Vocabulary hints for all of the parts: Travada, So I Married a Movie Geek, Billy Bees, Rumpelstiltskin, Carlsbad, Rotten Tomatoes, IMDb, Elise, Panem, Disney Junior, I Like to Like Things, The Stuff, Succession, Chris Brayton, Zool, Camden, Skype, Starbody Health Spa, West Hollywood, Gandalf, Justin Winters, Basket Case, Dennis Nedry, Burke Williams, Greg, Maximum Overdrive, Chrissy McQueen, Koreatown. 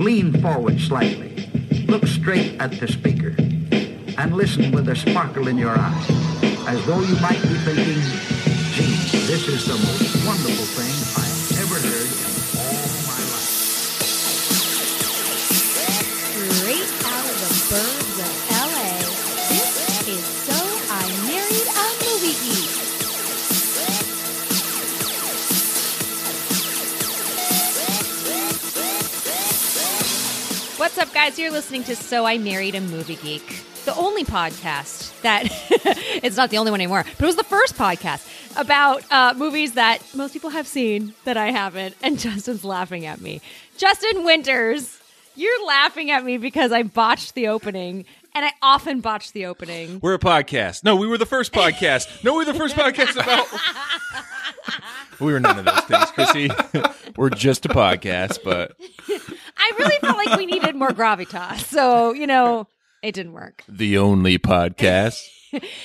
Lean forward slightly. Look straight at the speaker. And listen with a sparkle in your eye, as though you might be thinking, gee, this is the most wonderful thing I've ever heard in all my life. Straight out of the burbs of L.A., this is So I Married a Movie Geek. What's up, guys? You're listening to So I Married a Movie Geek. The only podcast that, it's not the only one anymore, but it was the first podcast about movies that most people have seen that I haven't, and Justin's laughing at me. Justin Winters, you're laughing at me because I botched the opening, and I often botch the opening. We're a podcast. No, we were the first podcast. No, we were the first podcast about... We were none of those things, Chrissy. We're just a podcast, but... I really felt like we needed more gravitas, so, you know... It didn't work. The only podcast.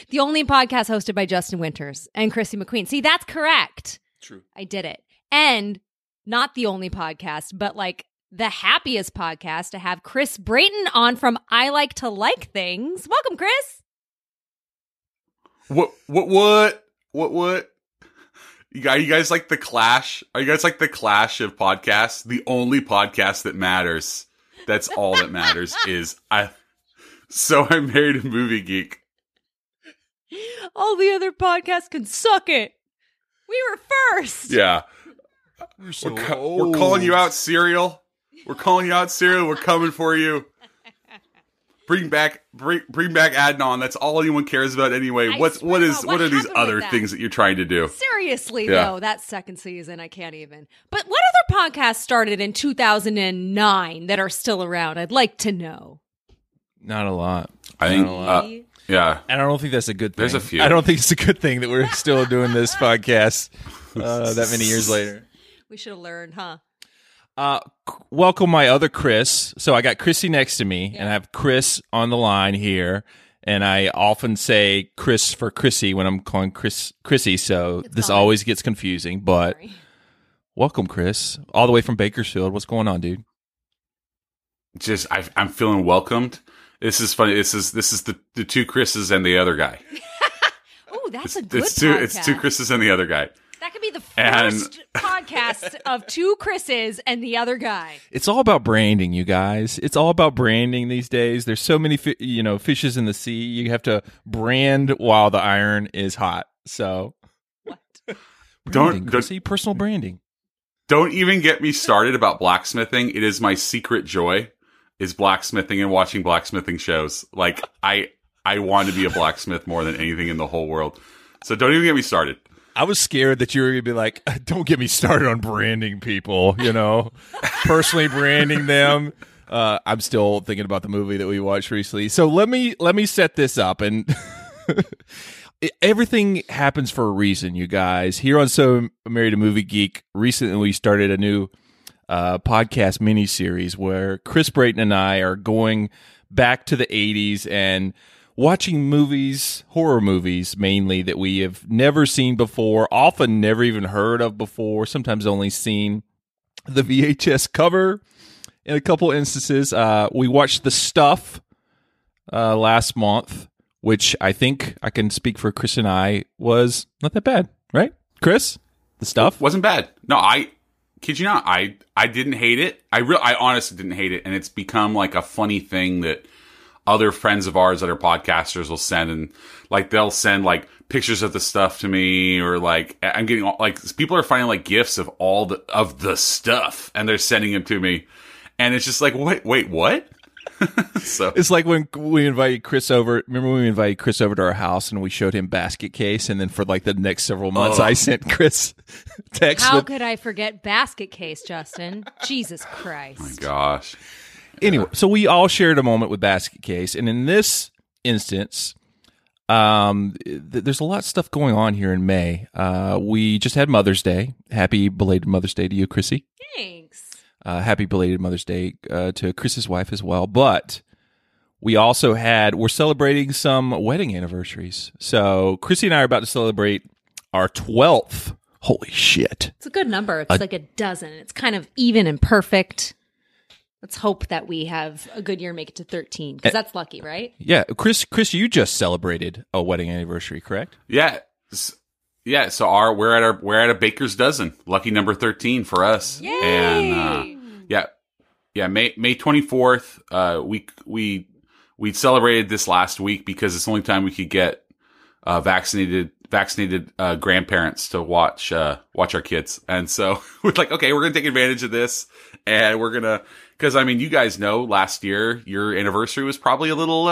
The only podcast hosted by Justin Winters and Chrissy McQueen. See, that's correct. True. I did it. And not the only podcast, but like the happiest podcast to have Chris Brayton on from I Like to Like Things. Welcome, Chris. What? You guys like the clash? Are you guys like the clash of podcasts? The only podcast that matters. That's all that matters is So I Married a Movie Geek. All the other podcasts can suck it. We were first. Yeah. We're calling you out, Serial. We're calling you out, Serial. We're coming for you. Bring back Adnan. That's all anyone cares about anyway. What are these other things that you're trying to do? Seriously, though, that second season, I can't even. But what other podcasts started in 2009 that are still around? I'd like to know. Not a lot. I think, and I don't think that's a good thing. There's a few. I don't think it's a good thing that we're still doing this podcast that many years later. We should have learned, huh? Welcome my other Chris. So I got Chrissy next to me, and I have Chris on the line here. And I often say Chris for Chrissy when I'm calling Chrissy, so this always gets confusing. But welcome, Chris, all the way from Bakersfield. What's going on, dude? Just I'm feeling welcomed. This is funny. This is the two Chris's and the other guy. Oh, that's a good podcast. It's two Chris's and the other guy. That could be the first podcast of two Chris's and the other guy. It's all about branding, you guys. It's all about branding these days. There's so many fishes in the sea. You have to brand while the iron is hot. So what? Don't personal branding. Don't even get me started about blacksmithing. It is my secret joy. Is blacksmithing and watching blacksmithing shows. Like, I want to be a blacksmith more than anything in the whole world. So don't even get me started. I was scared that you were going to be like, don't get me started on branding people, personally branding them. I'm still thinking about the movie that we watched recently. So let me set this up. And everything happens for a reason, you guys. Here on So I Married a Movie Geek, recently we started a new podcast mini-series where Chris Brayton and I are going back to the 80s and watching movies, horror movies mainly, that we have never seen before, often never even heard of before, sometimes only seen the VHS cover in a couple instances. We watched The Stuff last month, which I think I can speak for Chris and I was not that bad, right, Chris? The Stuff? It wasn't bad. No, kid you not, I didn't hate it. I honestly didn't hate it, and it's become like a funny thing that other friends of ours that are podcasters will send, and like they'll send like pictures of the stuff to me, or like I'm getting like people are finding like gifts of all the of the stuff, and they're sending them to me, and it's just like wait what? So it's like when we invited Chris over. Remember when we invited Chris over to our house and we showed him Basket Case, and then for like the next several months, I sent Chris texts. How could I forget Basket Case, Justin? Jesus Christ! Oh my gosh. Anyway, so we all shared a moment with Basket Case, and in this instance, there's a lot of stuff going on here in May. We just had Mother's Day. Happy belated Mother's Day to you, Chrissy. Thanks. Happy belated Mother's Day to Chris's wife as well. But we also we're celebrating some wedding anniversaries. So Chrissy and I are about to celebrate our 12th. Holy shit. It's a good number. It's like a dozen. It's kind of even and perfect. Let's hope that we have a good year and make it to 13, because that's lucky, right? Yeah. Chris, you just celebrated a wedding anniversary, correct? Yeah. Yeah, so we're at a baker's dozen, lucky number 13 for us. Yay! And yeah, May 24th. We celebrated this last week because it's the only time we could get vaccinated grandparents to watch our kids, and so we're like, okay, we're gonna take advantage of this, and we're gonna, because I mean, you guys know, last year your anniversary was probably a little.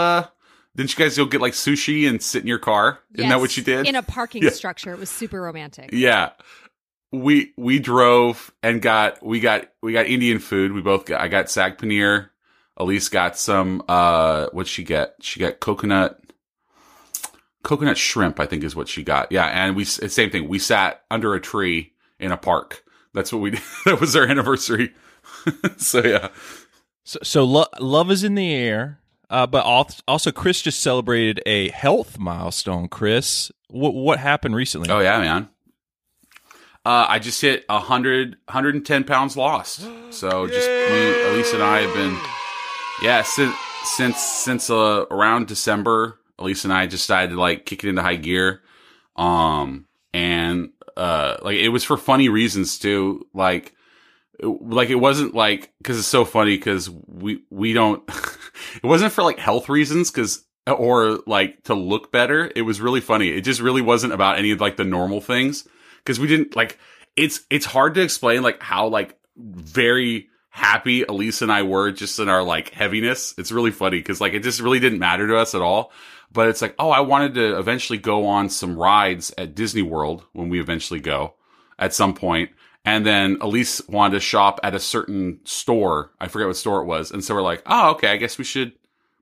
Didn't you guys go get like sushi and sit in your car? Yes. Isn't that what you did? In a parking structure. It was super romantic. Yeah. We drove and we got Indian food. I got sag paneer. Elise got some what'd she get? She got coconut shrimp, I think is what she got. Yeah, and same thing. We sat under a tree in a park. That's what we did. That was our anniversary. So yeah. So love is in the air. But also, Chris just celebrated a health milestone. Chris, what happened recently? Oh yeah, man. I just hit 110 pounds lost. So just me, Elise, and I have been. Yeah, since around December, Elise and I just decided to like kick it into high gear, and like it was for funny reasons too, like. Like, it wasn't like, because it's so funny, because we don't, it wasn't for like health reasons, because, or like to look better. It was really funny. It just really wasn't about any of like the normal things, because we didn't like, it's hard to explain like how like very happy Elise and I were just in our like heaviness. It's really funny, because like it just really didn't matter to us at all. But it's like, oh, I wanted to eventually go on some rides at Disney World when we eventually go at some point. And then Elise wanted to shop at a certain store. I forget what store it was. And so we're like, oh, okay, I guess we should.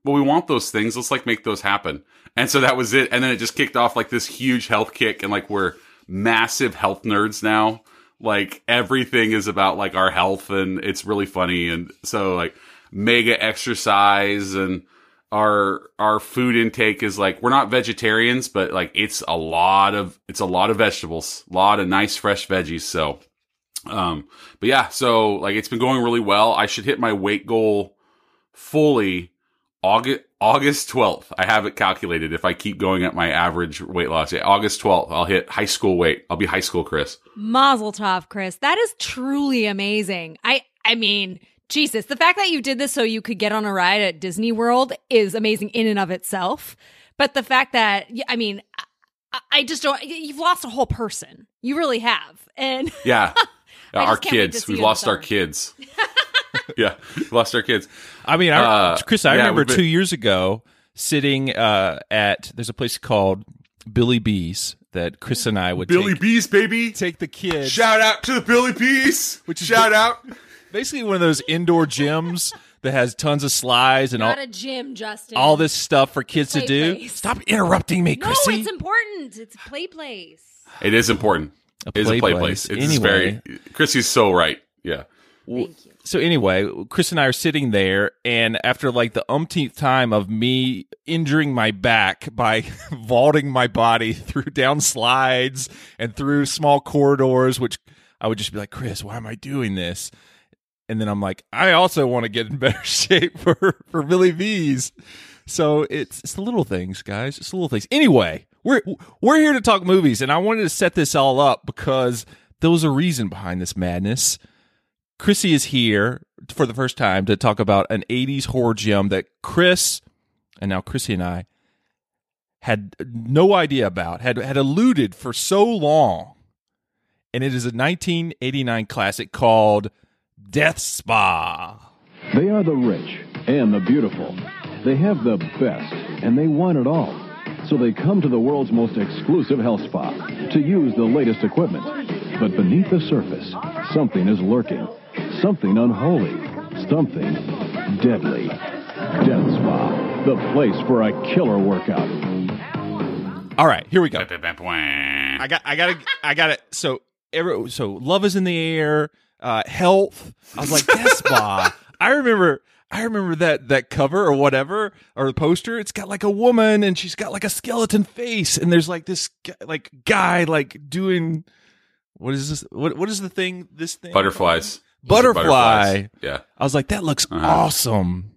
Well, we want those things. Let's like make those happen. And so that was it. And then it just kicked off like this huge health kick. And like we're massive health nerds now. Like everything is about like our health. And it's really funny. And so like mega exercise and our food intake is like, we're not vegetarians, but like it's a lot of vegetables, a lot of nice fresh veggies. So. But yeah, so like it's been going really well. I should hit my weight goal fully August 12th. I have it calculated. If I keep going at my average weight loss, August 12th, I'll hit high school weight. I'll be high school Chris. Mazel tov, Chris. That is truly amazing. I mean, Jesus, the fact that you did this so you could get on a ride at Disney World is amazing in and of itself. But the fact that, I mean, I just don't, you've lost a whole person. You really have. And yeah. Our kids. We've lost our kids. Yeah, lost our kids. I mean, Chris, I remember 2 years ago sitting at, there's a place called Billy Bees that Chris and I would Billy Bees, baby. Take the kids. Shout out to the Billy Bees. Which is basically one of those indoor gyms that has tons of slides and not all. Not a gym, Justin. All this stuff for kids to do. Place. Stop interrupting me, Chrissy. No, it's important. It's a play place. It is important. It's a play place. It's anyway. Very. Chrissy's so right. Yeah. Thank you. So anyway, Chris and I are sitting there, and after like the umpteenth time of me injuring my back by vaulting my body through down slides and through small corridors, which I would just be like, Chris, why am I doing this? And then I'm like, I also want to get in better shape for Billy Bees. So it's the little things, guys. It's the little things. Anyway, we're here to talk movies, and I wanted to set this all up because there was a reason behind this madness. Chrissy is here for the first time to talk about an 80s horror gem that Chris, and now Chrissy and I, had no idea about, had eluded for so long. And it is a 1989 classic called Death Spa. They are the rich and the beautiful. They have the best, and they want it all. So they come to the world's most exclusive health spa to use the latest equipment. But beneath the surface, something is lurking. Something unholy. Something deadly. Death Spa, the place for a killer workout. All right, here we go. I got it. So love is in the air, health. I was like, Death Spa. I remember that cover or whatever, or the poster. It's got like a woman and she's got like a skeleton face, and there's like this like guy like doing, what is this? What is the thing? This thing? Butterflies. butterfly. Yeah. I was like, that looks awesome.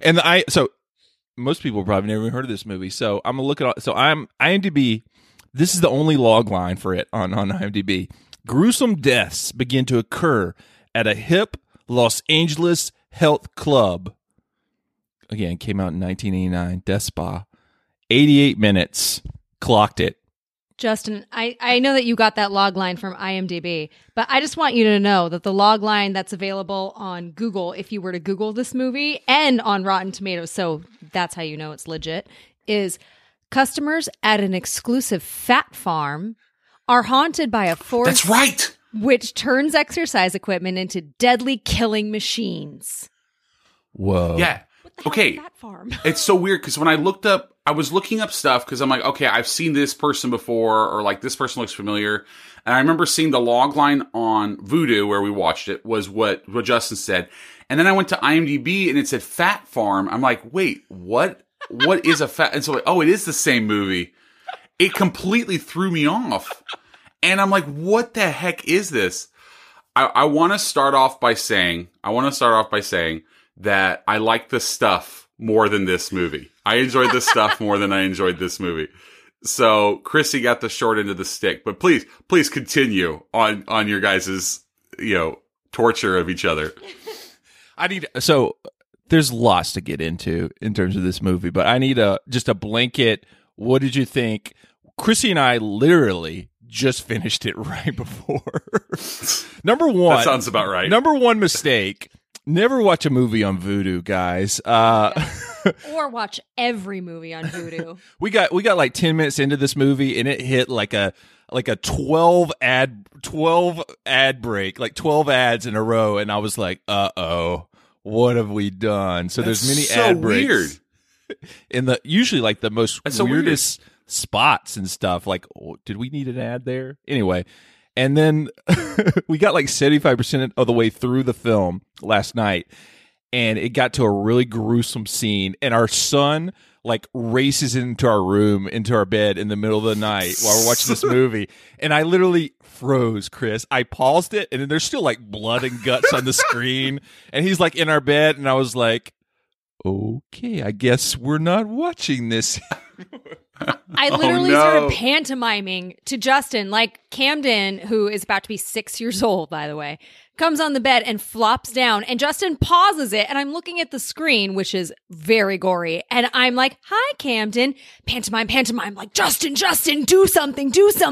And so most people probably never even heard of this movie. So I'm going to look at, so I'm IMDb. This is the only log line for it on IMDb. Gruesome deaths begin to occur at a hip Los Angeles health club. Again, came out in 1989. Death Spa. 88 minutes. Clocked it. Justin, I know that you got that log line from IMDb, but I just want you to know that the log line that's available on Google, if you were to Google this movie, and on Rotten Tomatoes, so that's how you know it's legit, is customers at an exclusive fat farm are haunted by a force which turns exercise equipment into deadly killing machines. Whoa. Yeah. Okay, that farm. It's so weird because when I was looking up stuff because I'm like, okay, I've seen this person before, or like this person looks familiar. And I remember seeing the log line on Vudu where we watched it was what Justin said. And then I went to IMDb and it said Fat Farm. I'm like, wait, what? What is a fat? And so, like, oh, it is the same movie. It completely threw me off. And I'm like, what the heck is this? I want to start off by saying that I like The Stuff more than this movie. I enjoyed The Stuff more than I enjoyed this movie. So Chrissy got the short end of the stick. But please continue on your guys' torture of each other. So there's lots to get into in terms of this movie, but I need just a blanket. What did you think? Chrissy and I literally just finished it right before. Number one. That sounds about right. Number one mistake. Never watch a movie on Vudu, guys. Or watch every movie on Vudu. We got like 10 minutes into this movie and it hit like a 12 ad break, like 12 ads in a row, and I was like, "Uh-oh, what have we done?" So there's many ad breaks. Weird. In the usually like the most weirdest spots and stuff, like, oh, did we need an ad there? Anyway, and then we got like 75% of the way through the film last night, and it got to a really gruesome scene. And our son like races into our bed in the middle of the night while we're watching this movie. And I literally froze, Chris. I paused it, and then there's still like blood and guts on the screen. And he's like in our bed, and I was like, okay, I guess we're not watching this. I literally started pantomiming to Justin, like Camden, who is about to be 6 years old, by the way, comes on the bed and flops down, and Justin pauses it, and I'm looking at the screen, which is very gory, and I'm like, hi, Camden, pantomime, like, Justin, do something.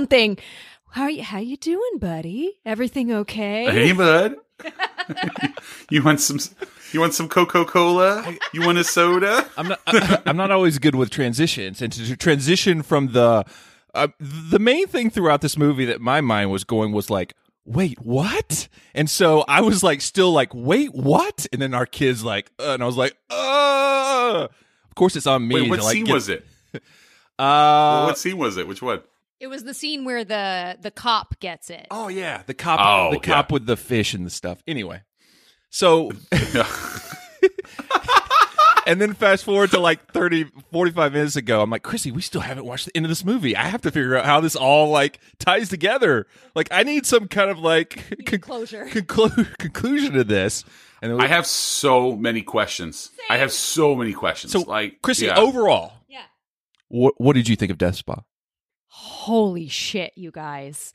How you doing, buddy? Everything okay? Hey, bud. You want some Coca-Cola? You want a soda? I'm not always good with transitions, and to transition from the main thing throughout this movie that my mind was going was like, wait, what? And so I was like, still like, wait, what? And then our kids like, and I was like, of course it's on me. Wait, what scene was it? What scene was it? Which one? It was the scene where the cop gets it. Oh yeah, the cop with the fish and the stuff. Anyway, so and then fast forward to like 45 minutes ago, I'm like, Chrissy, we still haven't watched the end of this movie. I have to figure out how this all like ties together. Like, I need some kind of like conclusion to this. And I have so many questions. Same. I have so many questions. So, like, Chrissy, overall, what did you think of Death Spa? Holy shit, you guys.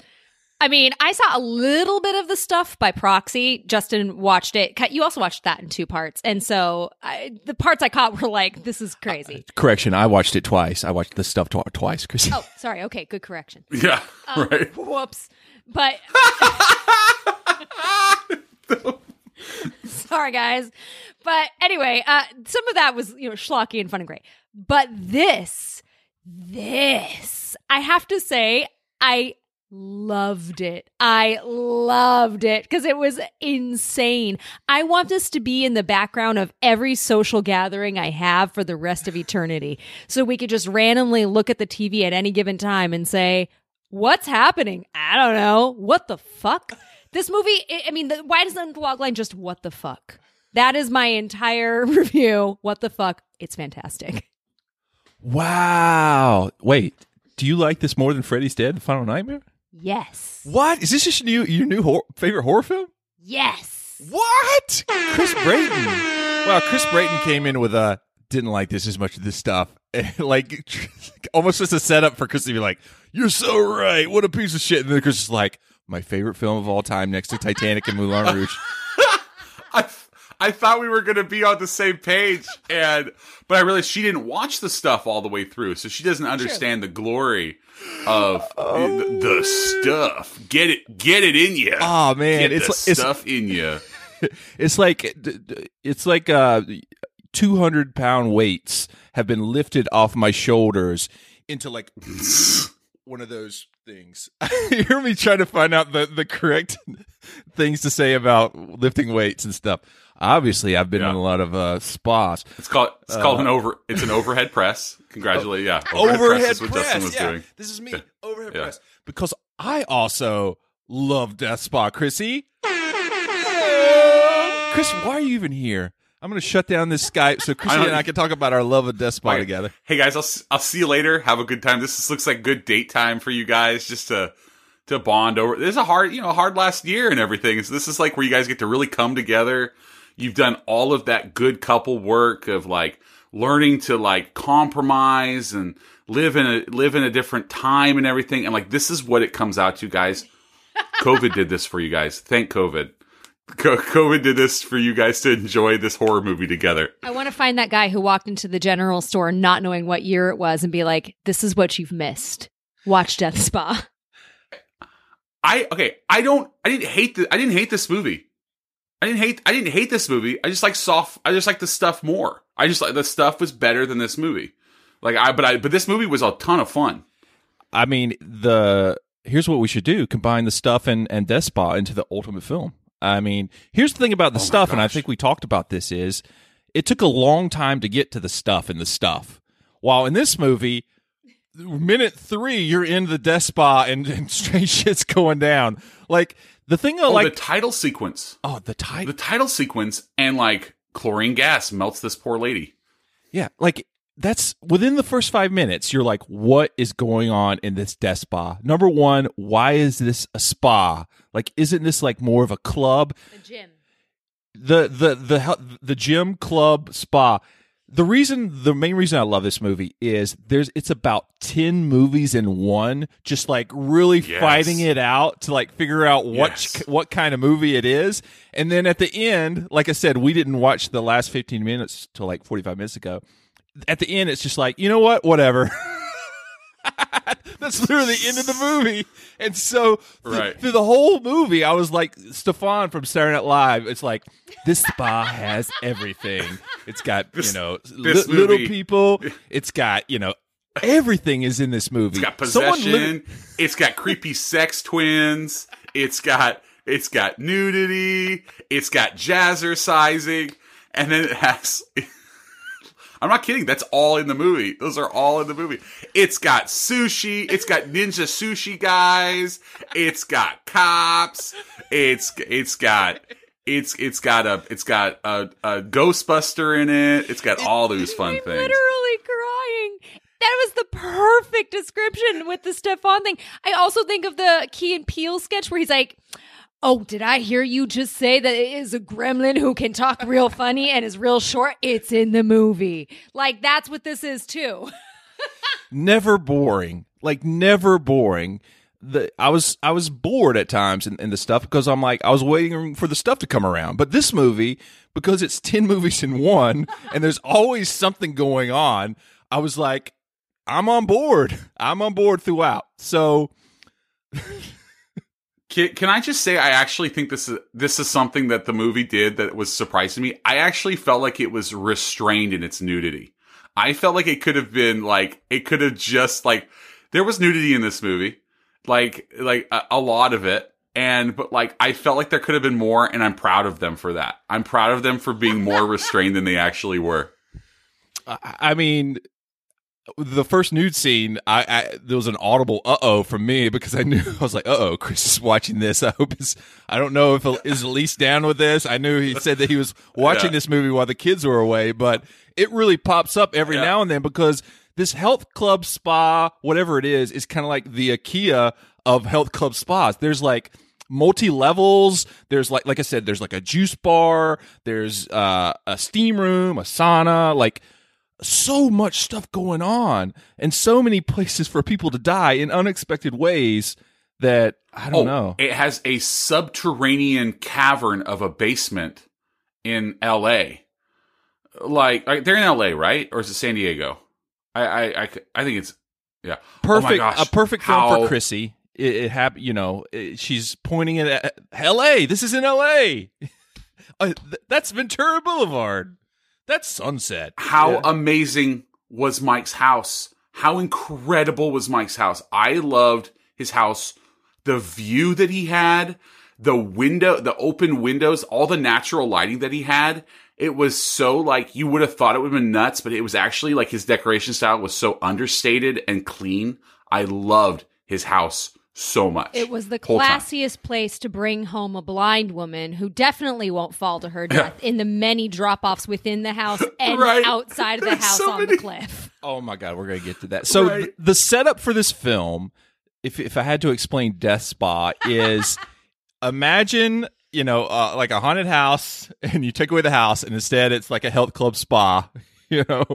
I mean, I saw a little bit of The Stuff by proxy. Justin watched it. You also watched that in two parts. And so the parts I caught were like, this is crazy. Correction, I watched it twice. I watched The Stuff twice, Chrissy. Oh, sorry. Okay, good correction. Yeah, right. Whoops. But... Sorry, guys. But anyway, some of that was schlocky and fun and great. But this, I have to say, I loved it. I loved it because it was insane. I want this to be in the background of every social gathering I have for the rest of eternity. So we could just randomly look at the TV at any given time and say, what's happening? I don't know. What the fuck? This movie, why doesn't the logline just what the fuck? That is my entire review. What the fuck? It's fantastic. Wow. Wait, do you like this more than Freddy's Dead, The Final Nightmare? Yes. What? Is this just your new favorite horror film? Yes. What? Chris Brayton. Wow, Chris Brayton came in with a didn't like this as much of this stuff. Like, almost just a setup for Chris to be like, you're so right. What a piece of shit. And then Chris is like, my favorite film of all time next to Titanic and Moulin Rouge. I thought we were going to be on the same page, but I realized she didn't watch the stuff all the way through, so she doesn't understand the glory of the stuff. Get it in you. Oh man, it's stuff in you. It's like 200-pound weights have been lifted off my shoulders into like one of those things. You hear me trying to find out the correct things to say about lifting weights and stuff. Obviously, I've been in a lot of spas. It's called an overhead press. Congratulations, yeah. Overhead press is what Justin was doing. This is me. Yeah. Overhead press. Because I also love Death Spa, Chrissy. Chris, why are you even here? I'm going to shut down this Skype so Chrissy and I can talk about our love of Death Spa together. Hey, guys, I'll see you later. Have a good time. This looks like good date time for you guys just to bond over. This is a hard last year and everything. So this is like where you guys get to really come together. You've done all of that good couple work of like learning to like compromise and live in a different time and everything. And like, this is what it comes out to, guys. COVID did this for you guys. Thank COVID. COVID did this for you guys to enjoy this horror movie together. I want to find that guy who walked into the general store not knowing what year it was and be like, this is what you've missed. Watch Death Spa. I didn't hate this movie. I just like the stuff more. I just like the stuff was better than this movie. But this movie was a ton of fun. I mean, here's what we should do: combine the stuff and Death Spa into the ultimate film. I mean, here's the thing about the stuff, and I think we talked about this, is it took a long time to get to the stuff in the stuff. While in this movie, minute 3, you're in the Death Spa and strange shit's going down. Like, the thing of the title sequence. Oh, the title sequence and, like, chlorine gas melts this poor lady. Yeah, like, that's within the first 5 minutes, you're like, what is going on in this Death Spa? Number one, why is this a spa? Like, isn't this like more of a club? A gym. The gym, club, spa. The main reason I love this movie is it's about 10 movies in one, just like really fighting it out to like figure out what kind of movie it is. And then at the end, like I said, we didn't watch the last 15 minutes till like 45 minutes ago. At the end, it's just like, you know what? Whatever. That's literally the end of the movie. And so through the whole movie, I was like Stefan from Saturday Night Live. It's like, this spa has everything. It's got, little people. It's got, everything is in this movie. It's got possession. It's got creepy sex twins. It's got nudity. It's got jazzercising. And then it has... I'm not kidding. That's all in the movie. Those are all in the movie. It's got sushi. It's got ninja sushi guys. It's got cops. It's got a Ghostbuster in it. It's got all those fun things. I'm literally crying. That was the perfect description with the Stefan thing. I also think of the Key and Peele sketch where he's like, oh, did I hear you just say that it is a gremlin who can talk real funny and is real short? It's in the movie. Like, that's what this is, too. Never boring. Like, never boring. I was bored at times in the stuff because I'm like, I was waiting for the stuff to come around. But this movie, because it's 10 movies in one and there's always something going on, I was like, I'm on board. I'm on board throughout. So... Can I just say, I actually think this is something that the movie did that was surprising me. I actually felt like it was restrained in its nudity. I felt like it could have been like, it could have just like, there was nudity in this movie, like a lot of it. But like, I felt like there could have been more, and I'm proud of them for that. I'm proud of them for being more restrained than they actually were. I mean... The first nude scene, I there was an audible uh-oh from me because I knew, I was like, uh-oh, Chris is watching this. I don't know if is Elise down with this. I knew he said that he was watching this movie while the kids were away, but it really pops up every now and then because this health club spa, whatever it is kind of like the IKEA of health club spas. There's like multi-levels. There's like I said, there's like a juice bar. There's a steam room, a sauna, like so much stuff going on and so many places for people to die in unexpected ways that I don't know. It has a subterranean cavern of a basement in L.A. Like, they're in L.A., right? Or is it San Diego? I think it's, yeah. Perfect, oh a perfect film for Chrissy. It happened, you know, she's pointing it at L.A. This is in L.A. That's Ventura Boulevard. That's Sunset. How amazing was Mike's house? How incredible was Mike's house? I loved his house. The view that he had, the window, the open windows, all the natural lighting that he had. It was so like, you would have thought it would have been nuts, but it was actually like his decoration style was so understated and clean. I loved his house so much. It was the classiest place to bring home a blind woman who definitely won't fall to her death in the many drop-offs within the house and outside of the house on the cliff. Oh my God, we're going to get to that. So the setup for this film, if I had to explain Death Spa, is imagine, you know, like a haunted house, and you take away the house, and instead it's like a health club spa, you know.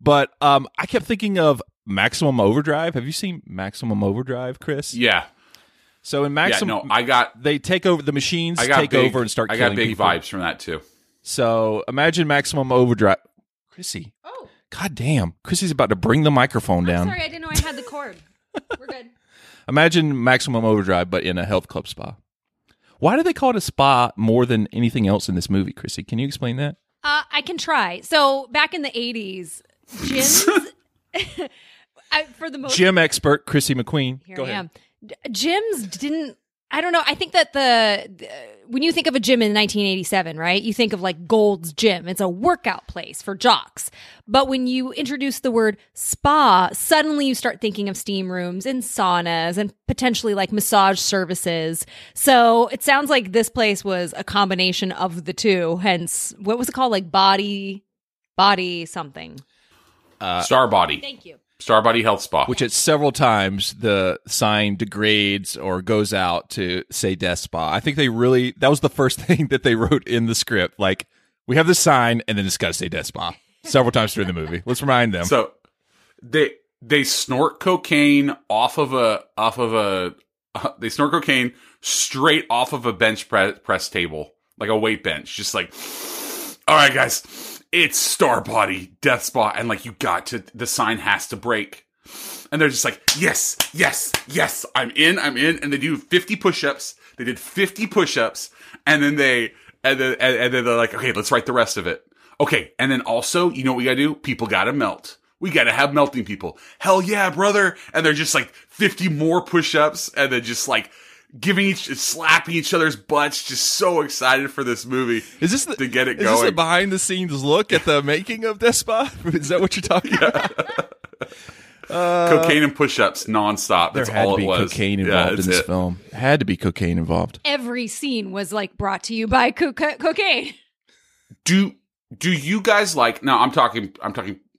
But I kept thinking of Maximum Overdrive. Have you seen Maximum Overdrive, Chris? Yeah. So in Maximum, they take over, the machines take over and start killing people. I got big vibes from that, too. So imagine Maximum Overdrive. Chrissy. Oh. God damn. Chrissy's about to bring the microphone down. Sorry, I didn't know I had the cord. We're good. Imagine Maximum Overdrive, but in a health club spa. Why do they call it a spa more than anything else in this movie, Chrissy? Can you explain that? I can try. So back in the 80s, gyms... Gym expert, Chrissy McQueen. Go ahead. Gyms didn't... I don't know. I think that when you think of a gym in 1987, right, you think of like Gold's Gym. It's a workout place for jocks. But when you introduce the word spa, suddenly you start thinking of steam rooms and saunas and potentially like massage services. So it sounds like this place was a combination of the two. Hence, what was it called? Like body something. Starbody. Thank you. Starbody Health Spa. Which at several times the sign degrades or goes out to say Death Spa. I think that was the first thing that they wrote in the script. Like, we have this sign and then it's got to say Death Spa several times during the movie. Let's remind them. So they snort cocaine they snort cocaine straight off of a bench press table, like a weight bench. Just like, all right, guys. It's Starbody Death Spa, and like the sign has to break, and they're just like, yes, yes, yes, I'm in, and they do 50 push-ups. They did 50 push-ups, and then and then they're like, okay, let's write the rest of it. Okay, and then also, you know what we gotta do? People gotta melt. We gotta have melting people. Hell yeah, brother! And they're just like 50 more push-ups, and then just like slapping each other's butts, just so excited for this movie. Is this to get it going? Is this a behind the scenes look at the making of Death Spa? Is that what you're talking about? Cocaine and push-ups nonstop. That's all it was. There had to be cocaine involved in this film. Had to be cocaine involved. Every scene was like brought to you by cocaine. Do you guys like? Now I'm talking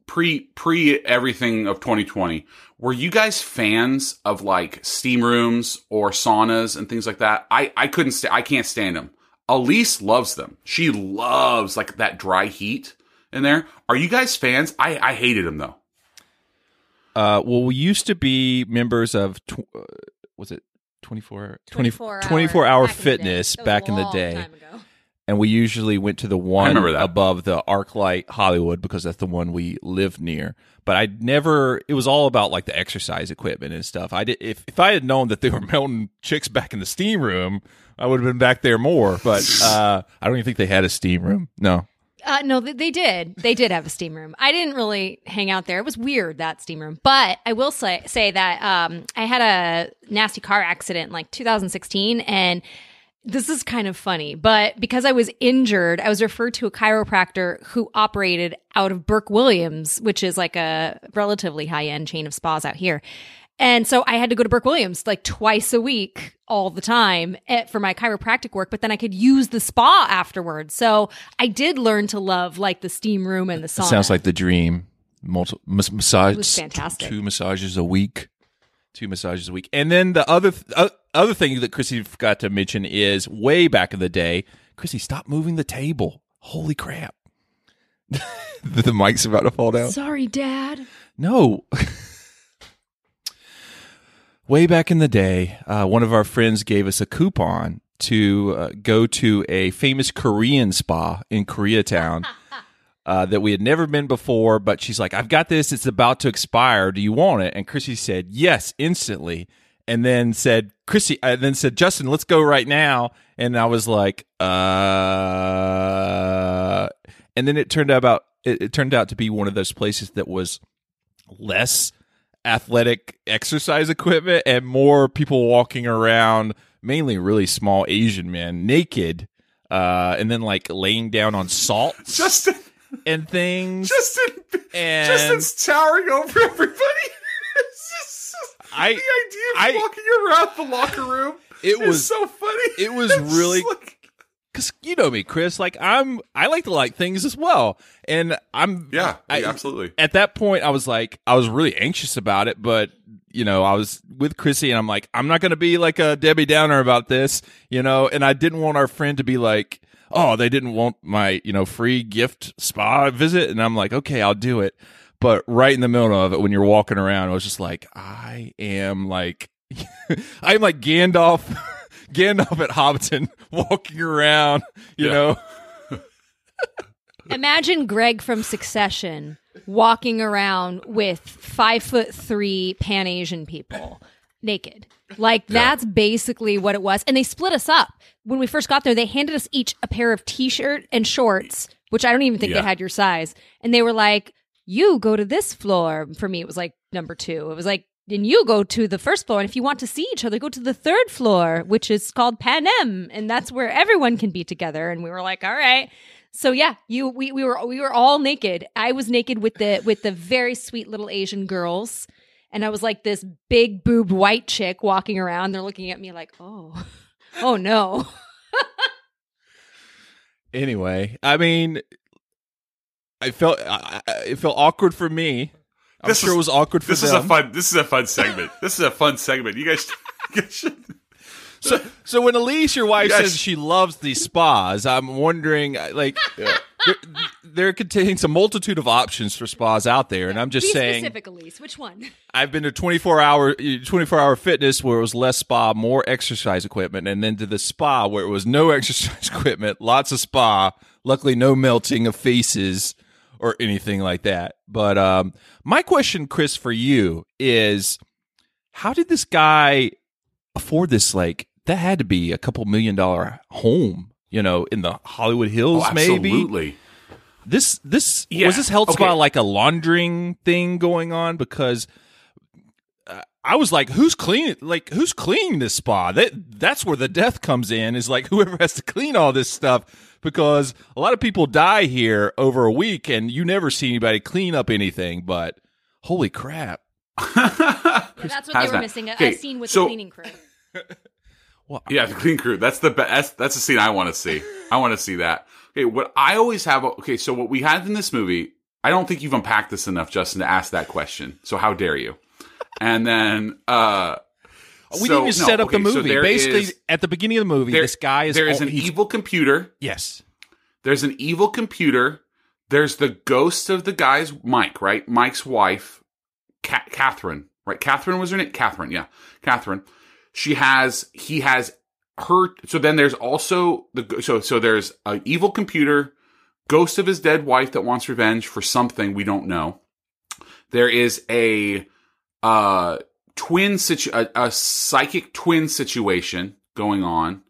pre everything of 2020. Were you guys fans of like steam rooms or saunas and things like that? I can't stand them. Elise loves them. She loves like that dry heat in there. Are you guys fans? I hated them though. Well, we used to be members of, was it 24 hour fitness back in the day. And we usually went to the one above the ArcLight Hollywood because that's the one we lived near. But it was all about like the exercise equipment and stuff. If I had known that they were melting chicks back in the steam room, I would have been back there more. But I don't even think they had a steam room. No. No, they did. They did have a steam room. I didn't really hang out there. It was weird, that steam room. But I will say that I had a nasty car accident in like 2016 and... This is kind of funny, but because I was injured, I was referred to a chiropractor who operated out of Burke Williams, which is like a relatively high-end chain of spas out here. And so I had to go to Burke Williams like twice a week all the time for my chiropractic work, but then I could use the spa afterwards. So I did learn to love like the steam room and the sauna. Sounds like the dream. Massage, it was fantastic. 2 massages a week. Two massages a week. And then the other thing that Chrissy forgot to mention is way back in the day, Chrissy, stop moving the table. Holy crap. The mic's about to fall down. Sorry, Dad. No. Way back in the day, one of our friends gave us a coupon to go to a famous Korean spa in Koreatown that we had never been before. But she's like, I've got this. It's about to expire. Do you want it? And Chrissy said, yes, instantly. And then said, Justin, let's go right now. And I was like, And then it turned out to be one of those places that was less athletic exercise equipment and more people walking around, mainly really small Asian men, naked, and then like laying down on salt and things. Justin's towering over everybody. The idea of walking around the locker room is so funny. It was really... Because you know me, Chris, like I like to like things as well. And absolutely. At that point, I was really anxious about it. But, you know, I was with Chrissy and I'm like, I'm not going to be like a Debbie Downer about this, you know. And I didn't want our friend to be like, oh, they didn't want my, you know, free gift spa visit. And I'm like, okay, I'll do it. But right in the middle of it, when you're walking around, I was just like, I am like, I'm like Gandalf at Hobbiton walking around, you know. Imagine Greg from Succession walking around with 5'3" Pan-Asian people naked. Like, that's basically what it was. And they split us up. When we first got there, they handed us each a pair of T-shirt and shorts, which I don't even think they had your size. And they were like, you go to this floor. For me, it was like number 2. It was like, and you go to the first floor, and if you want to see each other, go to the 3rd floor, which is called Panem, and that's where everyone can be together. And we were like, all right. So yeah, we were all naked. I was naked with the very sweet little Asian girls, and I was like this big boobed white chick walking around. They're looking at me like, oh no. Anyway, I mean, it felt awkward for me. I'm sure it was awkward for them. This is a fun segment. You guys should. So when Elise, your wife, says she loves these spas, I'm wondering, like, there contains a multitude of options for spas out there, and I'm just saying. Specific, Elise. Which one? I've been to 24-hour fitness where it was less spa, more exercise equipment, and then to the spa where it was no exercise equipment, lots of spa, luckily no melting of faces or anything like that. But my question, Chris, for you is, how did this guy afford this? Like, that had to be a couple $1 million home, you know, in the Hollywood Hills, maybe? Absolutely. Was this health spa like a laundering thing going on? Because I was like, who's cleaning this spa? That's where the death comes in, is like whoever has to clean all this stuff, because a lot of people die here over a week and you never see anybody clean up anything, but holy crap. Yeah, that's what they were missing, a scene with the cleaning crew. Well, yeah, the cleaning crew. That's the best. That's the scene I want to see. I want to see that. Okay, so what we had in this movie, I don't think you've unpacked this enough, Justin, to ask that question. So how dare you? And then we didn't set up the movie. So basically, at the beginning of the movie, this guy is... There is an evil computer. Yes. There's an evil computer. There's the ghost of the guy's, Mike, right? Mike's wife, Catherine, right? Catherine was her name? Catherine, yeah. Catherine. He has her... So then there's also... So there's an evil computer, ghost of his dead wife that wants revenge for something we don't know. There is a... a psychic twin situation going on.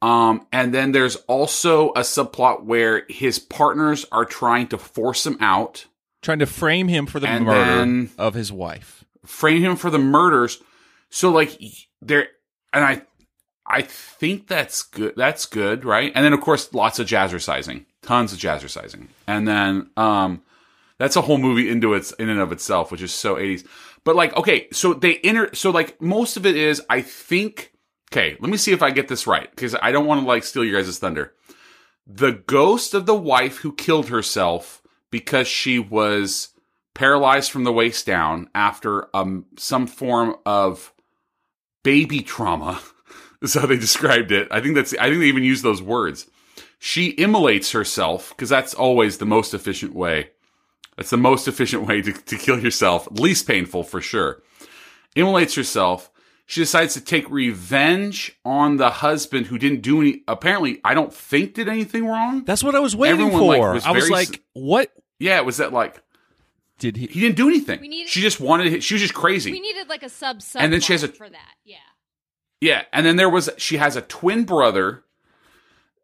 And then there's also a subplot where his partners are trying to force him out. Trying to frame him for the murder of his wife. Frame him for the murders. So, like, there, and I think that's good. That's good, right? And then, of course, lots of jazzercising. Tons of jazzercising. And then, that's a whole movie in and of itself, which is so 80s. But, like, okay, so most of it is, I think, okay, let me see if I get this right, because I don't want to, like, steal your guys' thunder. The ghost of the wife who killed herself because she was paralyzed from the waist down after some form of baby trauma. That's how they described it. I think they even used those words. She immolates herself because that's always the most efficient way. That's the most efficient way to kill yourself. Least painful for sure. Immolates herself. She decides to take revenge on the husband who didn't do any... Apparently, I don't think did anything wrong. That's what I was waiting for. I was like, what? Yeah, it was that like... Did he didn't do anything. She just wanted... She was just crazy. We needed like a sub-sub and then she has a, for that. Yeah. Yeah. And then she has a twin brother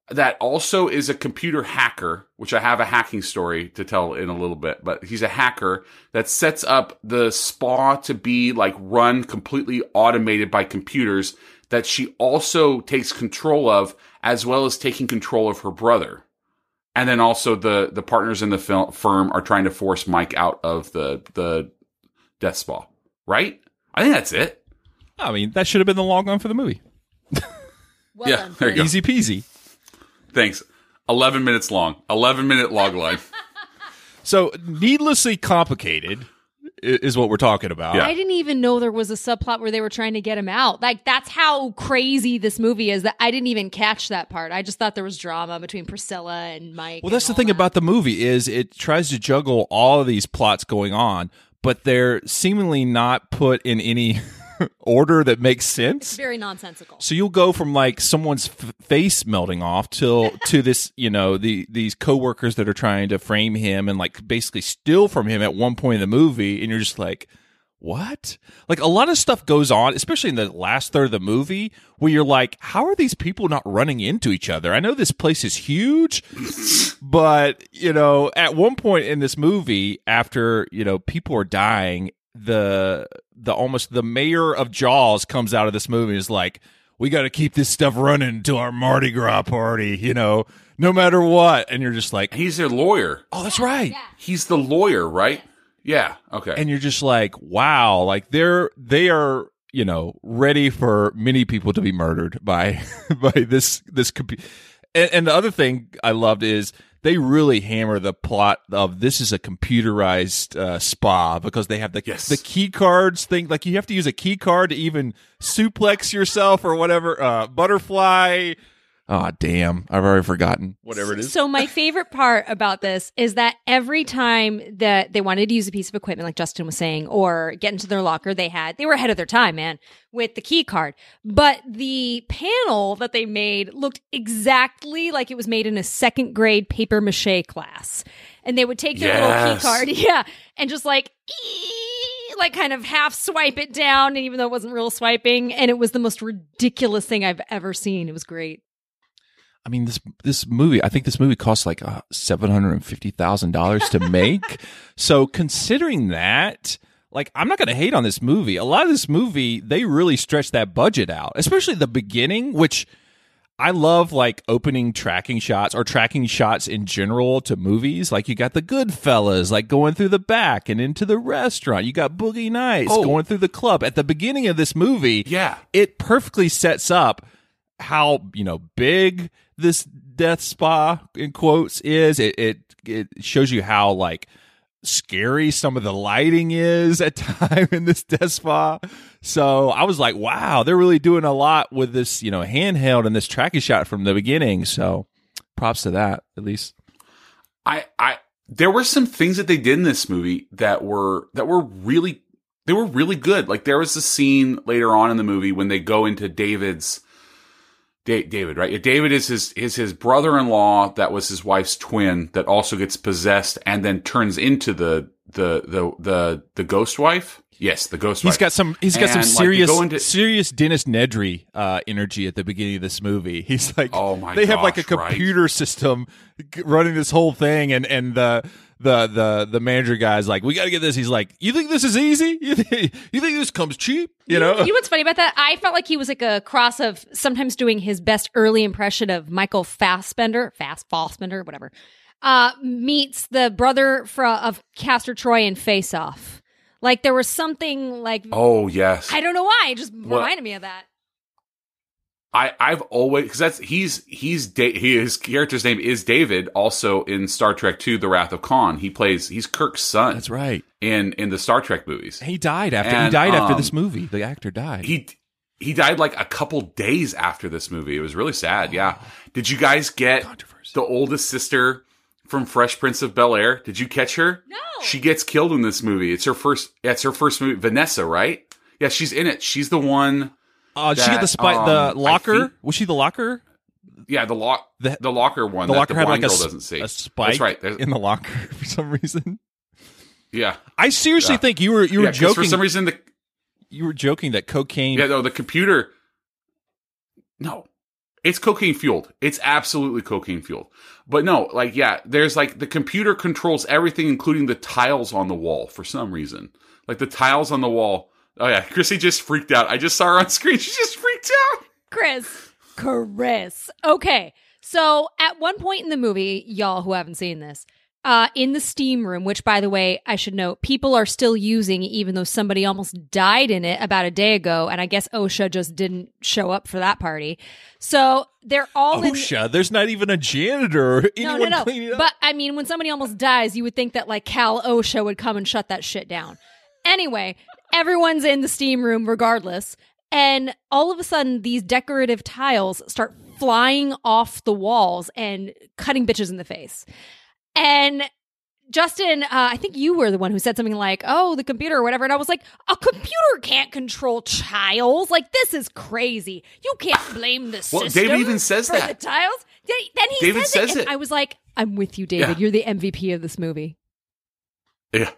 that also is a computer hacker, which I have a hacking story to tell in a little bit, but he's a hacker that sets up the spa to be like run completely automated by computers that she also takes control of, as well as taking control of her brother. And then also the partners in the firm are trying to force Mike out of the death spa, right? I think that's it. I mean, that should have been the long run for the movie. Well yeah, done, there you go. Easy peasy. Thanks. 11 minutes long. 11-minute log line. So, needlessly complicated is what we're talking about. Yeah. I didn't even know there was a subplot where they were trying to get him out. Like, that's how crazy this movie is that I didn't even catch that part. I just thought there was drama between Priscilla and Mike. Well, that's the thing about the movie is it tries to juggle all of these plots going on, but they're seemingly not put in any... order that makes sense. It's very nonsensical. So you'll go from like someone's face melting off to this, you know, these coworkers that are trying to frame him and like basically steal from him at one point in the movie, and you're just like, what? Like a lot of stuff goes on, especially in the last third of the movie, where you're like, how are these people not running into each other? I know this place is huge, but you know, at one point in this movie, after you know people are dying. The almost the mayor of Jaws comes out of this movie and is like, we got to keep this stuff running to our Mardi Gras party, you know, no matter what. And you're just like, he's their lawyer. Oh, that's right. Yeah. He's the lawyer, right? Yeah. Okay. And you're just like, wow, like they are, you know, ready for many people to be murdered by this computer. And the other thing I loved is. They really hammer the plot of this is a computerized spa because they have the key cards thing. Like you have to use a key card to even suplex yourself or whatever. Butterfly. Oh, damn. I've already forgotten whatever it is. So my favorite part about this is that every time that they wanted to use a piece of equipment, like Justin was saying, or get into their locker, they were ahead of their time, man, with the key card. But the panel that they made looked exactly like it was made in a second grade paper mache class. And they would take their little key card, and just like... like kind of half swipe it down, even though it wasn't real swiping. And it was the most ridiculous thing I've ever seen. It was great. I mean, this movie, I think this movie costs like $750,000 to make. So considering that, like, I'm not going to hate on this movie. A lot of this movie, they really stretch that budget out, especially the beginning, which I love, like, opening tracking shots or tracking shots in general to movies. Like, you got the Goodfellas, like, going through the back and into the restaurant. You got Boogie Nights going through the club. At the beginning of this movie, it perfectly sets up how, you know, big this death spa in quotes is. It shows you how like scary some of the lighting is at time in this death spa. So I was like, wow, they're really doing a lot with this, you know, handheld and this tracking shot from the beginning. So props to that. At least I there were some things that they did in this movie that were really good. Like there was a scene later on in the movie when they go into David, right? David is his brother-in-law that was his wife's twin that also gets possessed and then turns into the ghost wife. Yes, the ghost wife. He's got some serious serious Dennis Nedry energy at the beginning of this movie. He's like, oh my gosh, have like a computer system running this whole thing, and the manager guy's like, we got to get this. He's like, you think this is easy? You think this comes cheap? You know what's funny about that? I felt like he was like a cross of sometimes doing his best early impression of Michael Fassbender, whatever, meets the brother of Castor Troy in Face Off. Like, there was something like... Oh, yes. I don't know why. It just reminded me of that. I've always, because that's his character's name is David. Also in Star Trek II: The Wrath of Khan, he's Kirk's son. That's right. In the Star Trek movies, he died after this movie. The actor died. He died like a couple days after this movie. It was really sad. Oh. Yeah. Did you guys get the oldest sister from Fresh Prince of Bel-Air? Did you catch her? No. She gets killed in this movie. It's her first movie. Vanessa, right? Yeah, she's in it. She's the one. Did she get the locker? Was she the locker? Yeah, the locker one. The locker that the had like girl doesn't see. A spike. That's right. There's in the locker for some reason. Yeah. I seriously think you were joking. For some reason you were joking that cocaine... Yeah, no, the computer... No. It's cocaine-fueled. It's absolutely cocaine-fueled. But no, like, yeah, there's like... The computer controls everything, including the tiles on the wall, for some reason. Like, the tiles on the wall... Oh, yeah, Chrissy just freaked out. I just saw her on screen. She just freaked out. Chris. Okay, so at one point in the movie, y'all who haven't seen this... in the steam room, which, by the way, I should note, people are still using, even though somebody almost died in it about a day ago, and I guess OSHA just didn't show up for that party. So they're all OSHA. There's not even a janitor or anyone cleaning up. But I mean, when somebody almost dies, you would think that like Cal OSHA would come and shut that shit down. Anyway, everyone's in the steam room regardless, and all of a sudden, these decorative tiles start flying off the walls and cutting bitches in the face. And Justin, I think you were the one who said something like, oh, the computer or whatever. And I was like, a computer can't control tiles. Like, this is crazy. You can't blame the system. Well, David even says for that. The tiles. Then David says it. I was like, I'm with you, David. Yeah. You're the MVP of this movie. Yeah.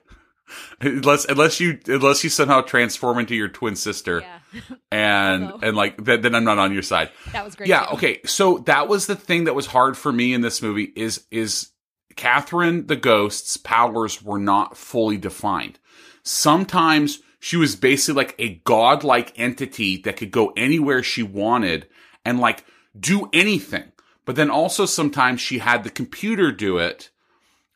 Unless you somehow transform into your twin sister, yeah. and like then I'm not on your side. That was great. Yeah. Too. Okay. So that was the thing that was hard for me in this movie is Catherine the Ghost's powers were not fully defined. Sometimes she was basically like a godlike entity that could go anywhere she wanted and like do anything. But then also sometimes she had the computer do it.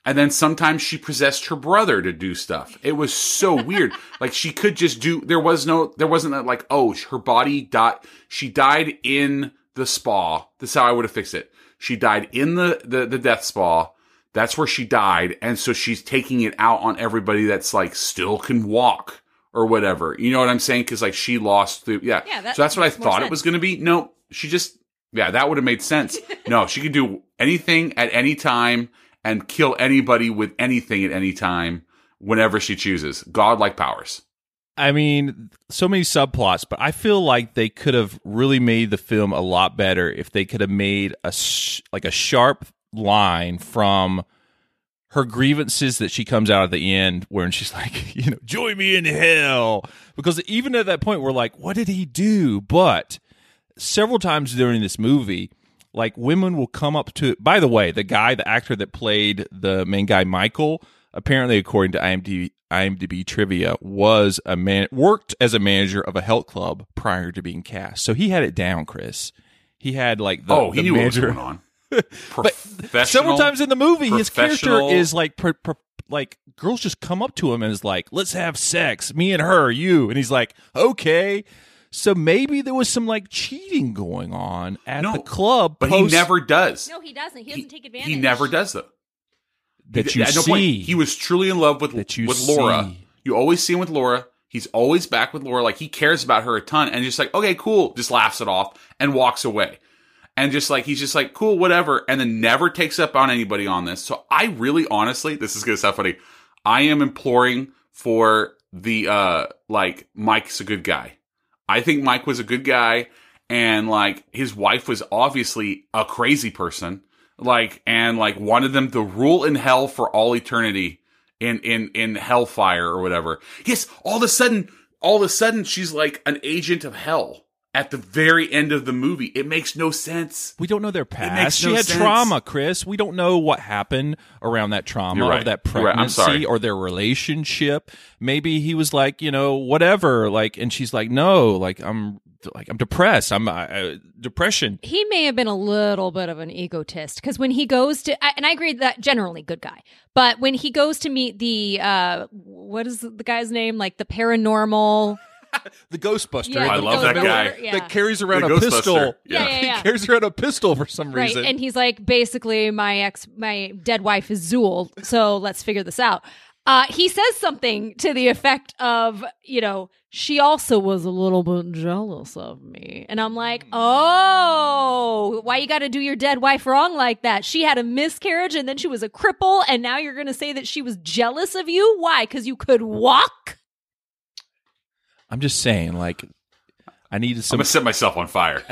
And then sometimes she possessed her brother to do stuff. It was so weird. Like she could just do, there wasn't that like, oh, her body she died in the spa. That's how I would have fixed it. She died in the death spa. That's where she died, and so she's taking it out on everybody that's, like, still can walk or whatever. You know what I'm saying? Because, like, she lost the... Yeah. So that's what I thought it was going to be. No, she just... Yeah, that would have made sense. No, she could do anything at any time and kill anybody with anything at any time whenever she chooses. Godlike powers. I mean, so many subplots, but I feel like they could have really made the film a lot better if they could have made a sharp... line from her grievances that she comes out at the end where she's like, you know, join me in hell. Because even at that point, we're like, what did he do? But several times during this movie, like women will come up to it. By the way, the actor that played the main guy, Michael, apparently, according to IMDb trivia, was worked as a manager of a health club prior to being cast. So he had it down, Chris. He had like he knew what was going on. But several times in the movie, his character is like, girls just come up to him and is like, "Let's have sex, me and her, you," and he's like, "Okay." So maybe there was some like cheating going on at the club, but he never does. No, he doesn't. He doesn't take advantage. He never does though. He was truly in love with Laura. You always see him with Laura. He's always back with Laura. Like he cares about her a ton, and just like, okay, cool, just laughs it off and walks away. And just like, he's just like, cool, whatever. And then never takes up on anybody on this. So I really, honestly, this is going to sound funny. I am imploring for the, Mike's a good guy. I think Mike was a good guy. And like, his wife was obviously a crazy person. Like, and like wanted them to rule in hell for all eternity in hellfire or whatever. Yes. All of a sudden, she's like an agent of hell. At the very end of the movie, it makes no sense. We don't know their past. She had trauma, Chris. We don't know what happened around that trauma, or that pregnancy, or their relationship. Maybe he was like, you know, whatever. Like, and she's like, no, like I'm depressed. Depression. He may have been a little bit of an egotist because when he goes to, and I agree that generally good guy, but when he goes to meet the what is the guy's name? Like the paranormal. The Ghostbuster. Yeah, I love that guy. Yeah. That carries around a pistol. Yeah. He carries around a pistol for some reason. Right. And he's like, basically, my dead wife is Zool, so let's figure this out. He says something to the effect of, you know, she also was a little bit jealous of me. And I'm like, oh, why you got to do your dead wife wrong like that? She had a miscarriage and then she was a cripple. And now you're going to say that she was jealous of you? Why? Because you could walk? I'm just saying, like, I needed some... I'm going to set myself on fire.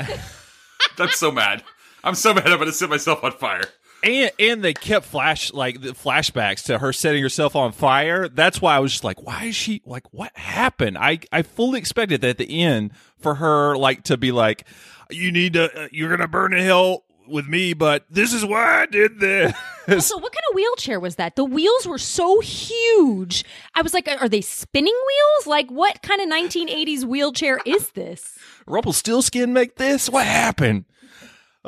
I'm so mad. I'm so mad I'm going to set myself on fire. And they kept the flashbacks to her setting herself on fire. That's why I was just like, why is she like, what happened? I fully expected that at the end for her like to be like, you need to, you're gonna burn in hell with me, but this is why I did this. Also, what kind of wheelchair was that? The wheels were so huge. I was like, are they spinning wheels? Like, what kind of 1980s wheelchair is this? Rumpelstiltskin make this? What happened?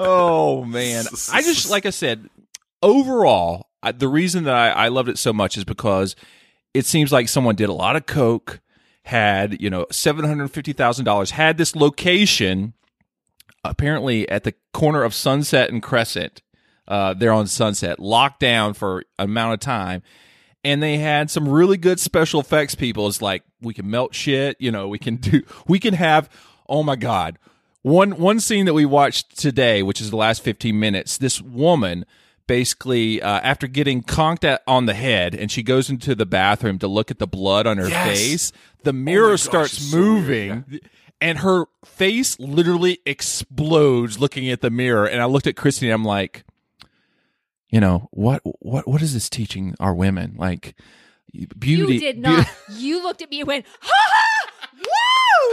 Oh, man. I just, like I said, overall, the reason that I loved it so much is because it seems like someone did a lot of coke, had, you know, $750,000, had this location, apparently at the corner of Sunset and Crescent, they're on Sunset, locked down for an amount of time. And they had some really good special effects people. It's like, we can melt shit, you know, we can have, oh my God. One scene that we watched today, which is the last 15 minutes, this woman basically, after getting conked on the head, and she goes into the bathroom to look at the blood on her face, the mirror starts moving, and her face literally explodes looking at the mirror. And I looked at Christy, and I'm like, you know, what is this teaching our women? Like, beauty. You did not. You looked at me and went, ha ha! Woo!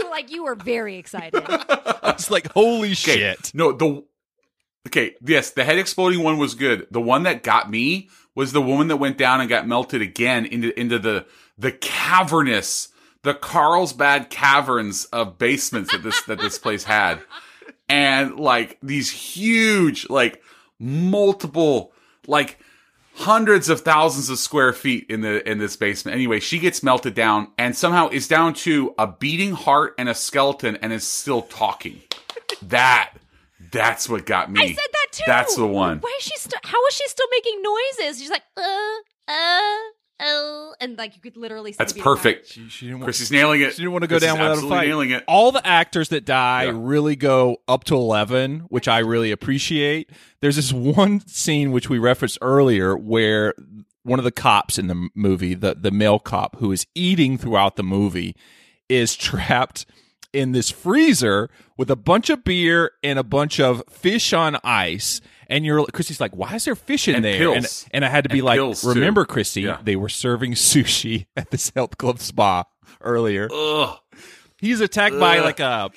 Like, you were very excited. I was like, holy shit. No, the head exploding one was good. The one that got me was the woman that went down and got melted again into the cavernous, the Carlsbad caverns of basements that this place had. And, like, these huge, like, multiple, like, hundreds of thousands of square feet in this basement. Anyway, she gets melted down and somehow is down to a beating heart and a skeleton and is still talking. That's what got me. I said that too. That's the one. Why is she? How is she still making noises? She's like, and like you could literally. That's perfect. She didn't want, Chrissy's nailing it. She didn't want to go down without a fight. Nailing it. All the actors that die really go up to 11, which I really appreciate. There's this one scene which we referenced earlier where one of the cops in the movie, the male cop who is eating throughout the movie, is trapped in this freezer with a bunch of beer and a bunch of fish on ice. And Chrissy's like, why is there fish in there? Pills. And I had to be like, remember, too. Chrissy, they were serving sushi at this health club spa earlier. Ugh. He's attacked by like a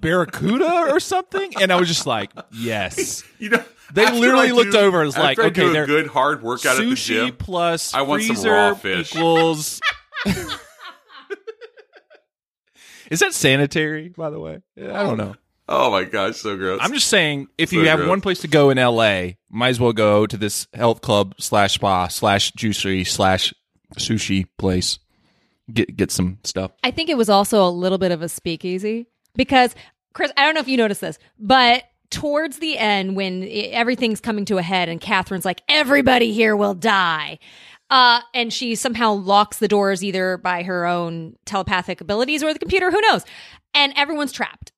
barracuda or something. And I was just like, yes. You know, they literally looked over and was like, okay, they're good hard workout at the gym. Sushi plus I want some raw fish. Equals. Is that sanitary, by the way? Yeah, I don't know. Oh my gosh, so gross. I'm just saying, if you have one place to go in LA, might as well go to this health club /spa/juicery/sushi place. Get some stuff. I think it was also a little bit of a speakeasy because, Chris, I don't know if you noticed this, but towards the end when everything's coming to a head and Catherine's like, everybody here will die. And she somehow locks the doors either by her own telepathic abilities or the computer, who knows? And everyone's trapped.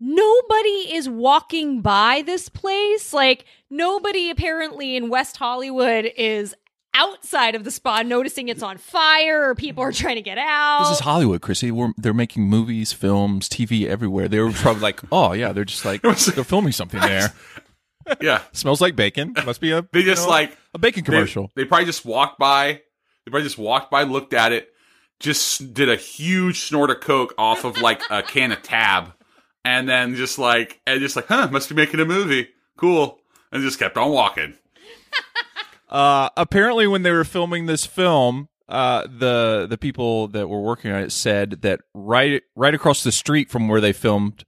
Nobody is walking by this place. Like, nobody apparently in West Hollywood is outside of the spa noticing it's on fire or people are trying to get out. This is Hollywood, Chrissy. They're making movies, films, TV everywhere. They were probably like, oh, yeah, they're just like, they're filming something there. Yeah. Smells like bacon. Must be a bacon commercial. They probably just walked by. Looked at it, just did a huge snort of coke off of like a can of Tab, and then just like, huh, must be making a movie. Cool. And just kept on walking. Apparently when they were filming this film, the people that were working on it said that right across the street from where they filmed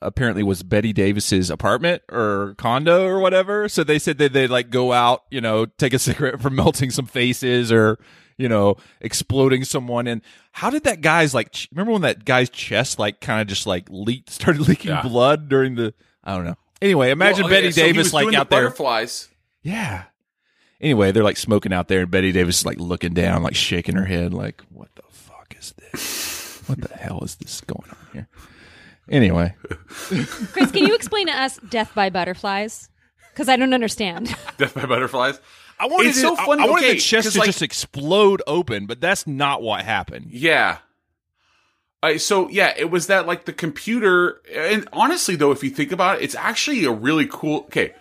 apparently was Betty Davis's apartment or condo or whatever. So they said that they'd like go out, you know, take a cigarette from melting some faces or, you know, exploding someone. And how did that guy's, like, remember when that guy's chest, like, kind of just, like, leaked, started leaking blood during the, I don't know. Anyway, imagine Betty Davis, like, out there. Butterflies. Yeah. Anyway, they're, like, smoking out there, and Betty Davis is, like, looking down, like, shaking her head, like, what the fuck is this? What the hell is this going on here? Anyway. Chris, can you explain to us Death by Butterflies? Because I don't understand. Death by Butterflies? I wanted it's so funny. I wanted the chest to, like, just explode open, but that's not what happened. Yeah. So, it was that, like, the computer. And honestly, though, if you think about it, it's actually a really cool. Okay,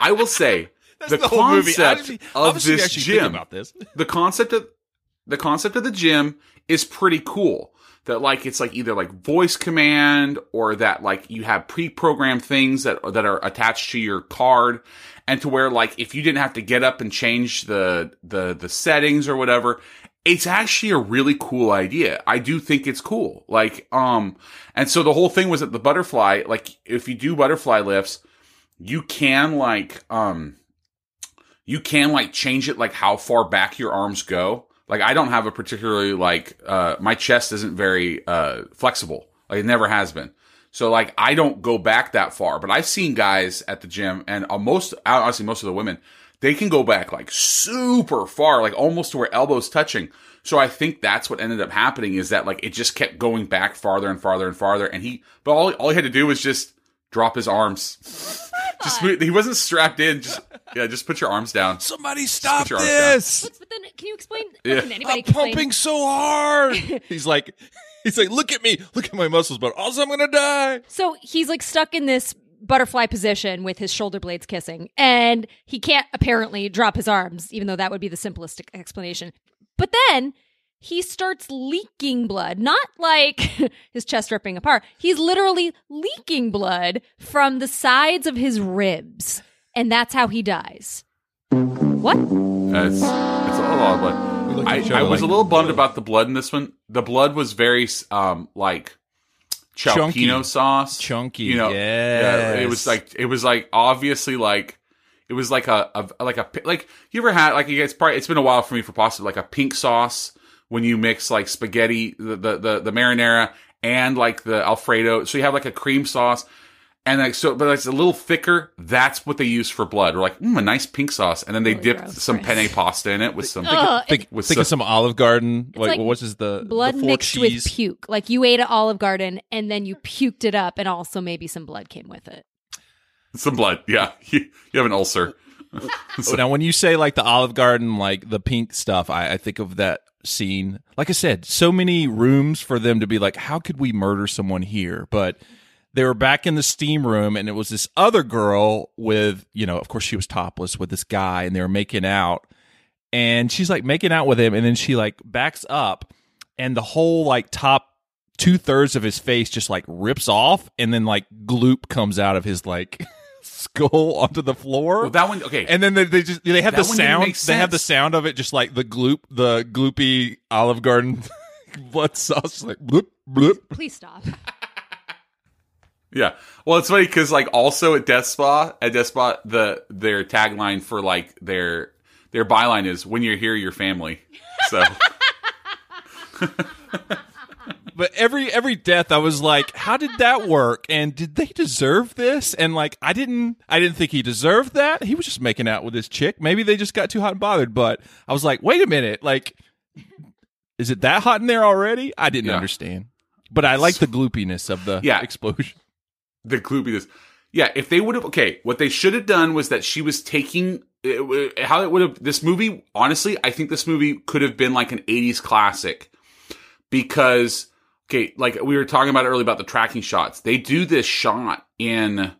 I will say. That's the whole concept movie. Of this gym. About this. The concept of the gym is pretty cool. That, like, it's like either like voice command, or that, like, you have pre-programmed things that are attached to your card, and to where, like, if you didn't have to get up and change the settings or whatever, it's actually a really cool idea. I do think it's cool. Like, and so the whole thing was that the butterfly, like, if you do butterfly lifts, you can, like, change it, like, how far back your arms go. Like, I don't have a particularly, like, my chest isn't very flexible. Like, it never has been. So, like, I don't go back that far. But I've seen guys at the gym, and honestly, most of the women, they can go back, like, super far, like, almost to where elbows touching. So I think that's what ended up happening, is that, like, it just kept going back farther and farther and farther. And all he had to do was just drop his arms. Just, he wasn't strapped in. Just put your arms down. Somebody stop this! But then, can you explain? Yeah. I'm pumping so hard. He's like, look at me, look at my muscles, but also I'm gonna die. So he's, like, stuck in this butterfly position with his shoulder blades kissing, and he can't apparently drop his arms, even though that would be the simplest explanation. But then he starts leaking blood, not like his chest ripping apart. He's literally leaking blood from the sides of his ribs, and that's how he dies. What? It's a lot of blood. I was a little bummed about the blood in this one. The blood was very, like, Chalpino sauce. Chunky, you know, yes. Yeah. It was like, obviously, like, it was like a you ever had, like, you guys probably, it's been a while for me for pasta, like a pink sauce. When you mix, like, spaghetti, the marinara, and, like, the Alfredo. So you have, like, a cream sauce. And, like, so, but it's a little thicker. That's what they use for blood. We're like, a nice pink sauce. And then they dipped some penne pasta in it with some. Think of some Olive Garden. Like what is the. Blood the mixed cheese? With puke. Like, you ate at Olive Garden, and then you puked it up, and also maybe some blood came with it. Some blood, yeah. You have an ulcer. So, now, when you say, like, the Olive Garden, like, the pink stuff, I think of that scene. Like I said, so many rooms for them to be like, how could we murder someone here? But they were back in the steam room, and it was this other girl with, you know, of course she was topless with this guy, and they were making out, and she's, like, making out with him, and then she, like, backs up, and the whole, like, top 2/3 of his face just, like, rips off, and then, like, gloop comes out of his, like, skull onto the floor. Well, that one, okay. And then they have that the sound. They have the sound of it, just like the gloopy Olive Garden blood sauce, like bloop bloop. Please stop. Yeah. Well, it's funny because, like, also at Death Spa, their tagline for, like, their byline is "When you're here, you're family." So. But every death, I was like, how did that work? And did they deserve this? And, like, I didn't think he deserved that. He was just making out with this chick. Maybe they just got too hot and bothered. But I was like, wait a minute. Like, is it that hot in there already? I didn't understand. But I like the gloopiness of the explosion. The gloopiness. Yeah, if they would have... Okay, what they should have done was that she was taking... How it would have... This movie, honestly, I think this movie could have been, like, an 80s classic. Because... Okay, like we were talking about earlier about the tracking shots. They do this shot in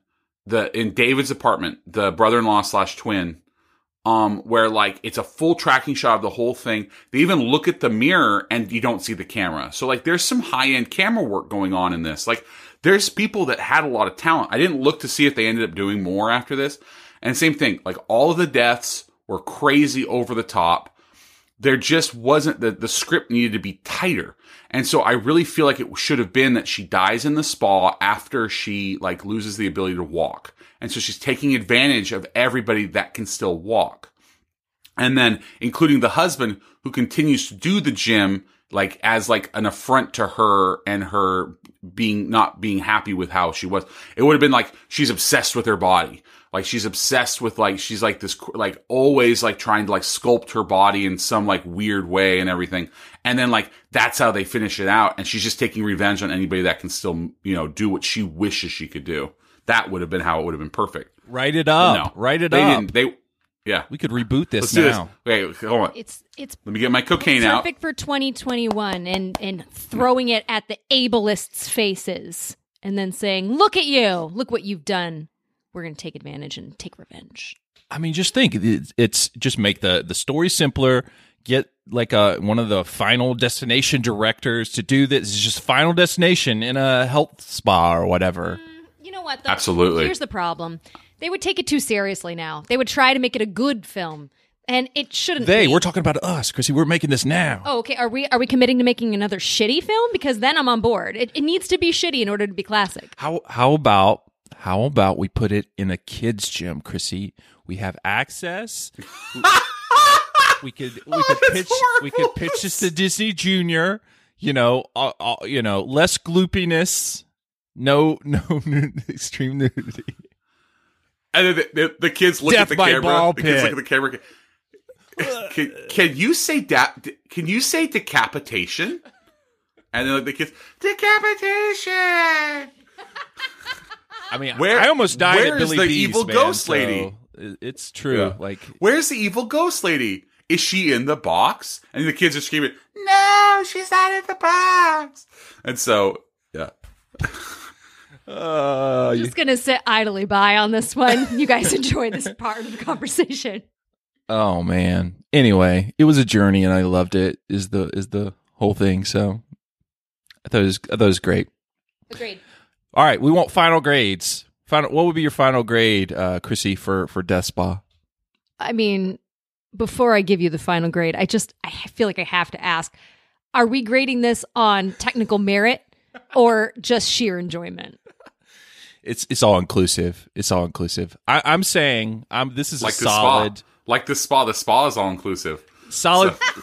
David's apartment, the brother-in-law /twin, where, like, it's a full tracking shot of the whole thing. They even look at the mirror and you don't see the camera. So, like, there's some high-end camera work going on in this. Like, there's people that had a lot of talent. I didn't look to see if they ended up doing more after this. And same thing, like, all of the deaths were crazy over the top. There just wasn't, the script needed to be tighter. And so I really feel like it should have been that she dies in the spa after she, like, loses the ability to walk. And so she's taking advantage of everybody that can still walk. And then including the husband, who continues to do the gym, like as like an affront to her and her being not being happy with how she was. It would have been like, she's obsessed with her body. Like she's obsessed with like, she's like this, like always like trying to like sculpt her body in some like weird way and everything. And then like, that's how they finish it out. And she's just taking revenge on anybody that can still, you know, do what she wishes she could do. That would have been how it would have been perfect. Write it up. No, write it up. Yeah, we could reboot this now. Wait, hold on. It's let me get my cocaine out. Perfect for 2021 and throwing it at the ableists' faces and then saying, "Look at you! Look what you've done! We're going to take advantage and take revenge." I mean, just think. It's just make the story simpler. Get like one of the Final Destination directors to do this. It's just Final Destination in a health spa or whatever. You know what? Absolutely. Here's the problem. They would take it too seriously now. They would try to make it a good film, and it shouldn't be. We're talking about us, Chrissy. We're making this now. Oh, okay. Are we committing to making another shitty film? Because then I'm on board. It needs to be shitty in order to be classic. How about we put it in a kids' gym, Chrissy? We have access. we could pitch this to Disney Junior. You know, less gloopiness, no extreme nudity. And then the kids look at the camera. The kids look at the camera. Can you say decapitation? And then the kids, decapitation. I mean, I almost died at Billy Bees. Where's the evil ghost lady? So it's true. Yeah. Like, where's the evil ghost lady? Is she in the box? And the kids are screaming, "No, she's not in the box." And so, yeah. I'm just going to sit idly by on this one. You guys enjoy this part of the conversation. Oh, man. Anyway, it was a journey, and I loved it, is the whole thing. So I thought it was great. Agreed. All right. We want final grades. What would be your final grade, Chrissy, for Death Spa? I mean, before I give you the final grade, I feel like I have to ask, are we grading this on technical merit or just sheer enjoyment? It's all inclusive. It's all inclusive. I'm saying this is like a solid. Like the spa. The spa is all inclusive. Solid. So.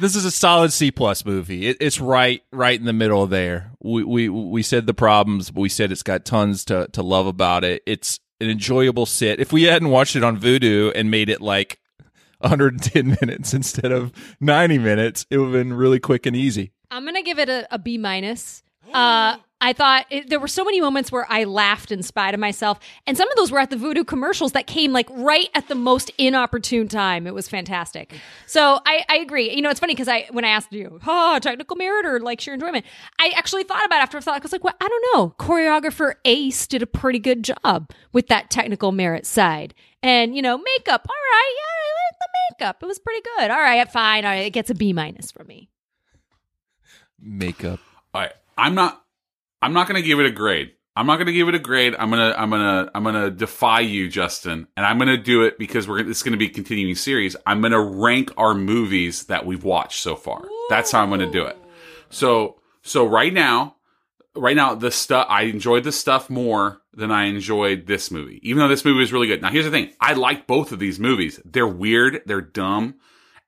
This is a solid C+ movie. It's right in the middle there. We said the problems, but we said it's got tons to love about it. It's an enjoyable sit. If we hadn't watched it on Vudu and made it like 110 minutes instead of 90 minutes, it would have been really quick and easy. I'm going to give it a B-. I thought there were so many moments where I laughed in spite of myself. And some of those were at the Vudu commercials that came like right at the most inopportune time. It was fantastic. So I agree. You know, it's funny because when I asked you, technical merit or like sheer enjoyment, I actually thought about it after I thought, I was like, well, I don't know. Choreographer Ace did a pretty good job with that technical merit side. And, you know, makeup. All right. Yeah, I like the makeup. It was pretty good. All right. Fine. All right, it gets a B- from me. Makeup. All right. I'm not going to give it a grade. I'm not going to give it a grade. I'm going to defy you, Justin, and I'm going to do it because it's going to be a continuing series. I'm going to rank our movies that we've watched so far. Ooh. That's how I'm going to do it. So right now The Stuff, I enjoyed The Stuff more than I enjoyed this movie. Even though this movie was really good. Now here's the thing. I like both of these movies. They're weird, they're dumb,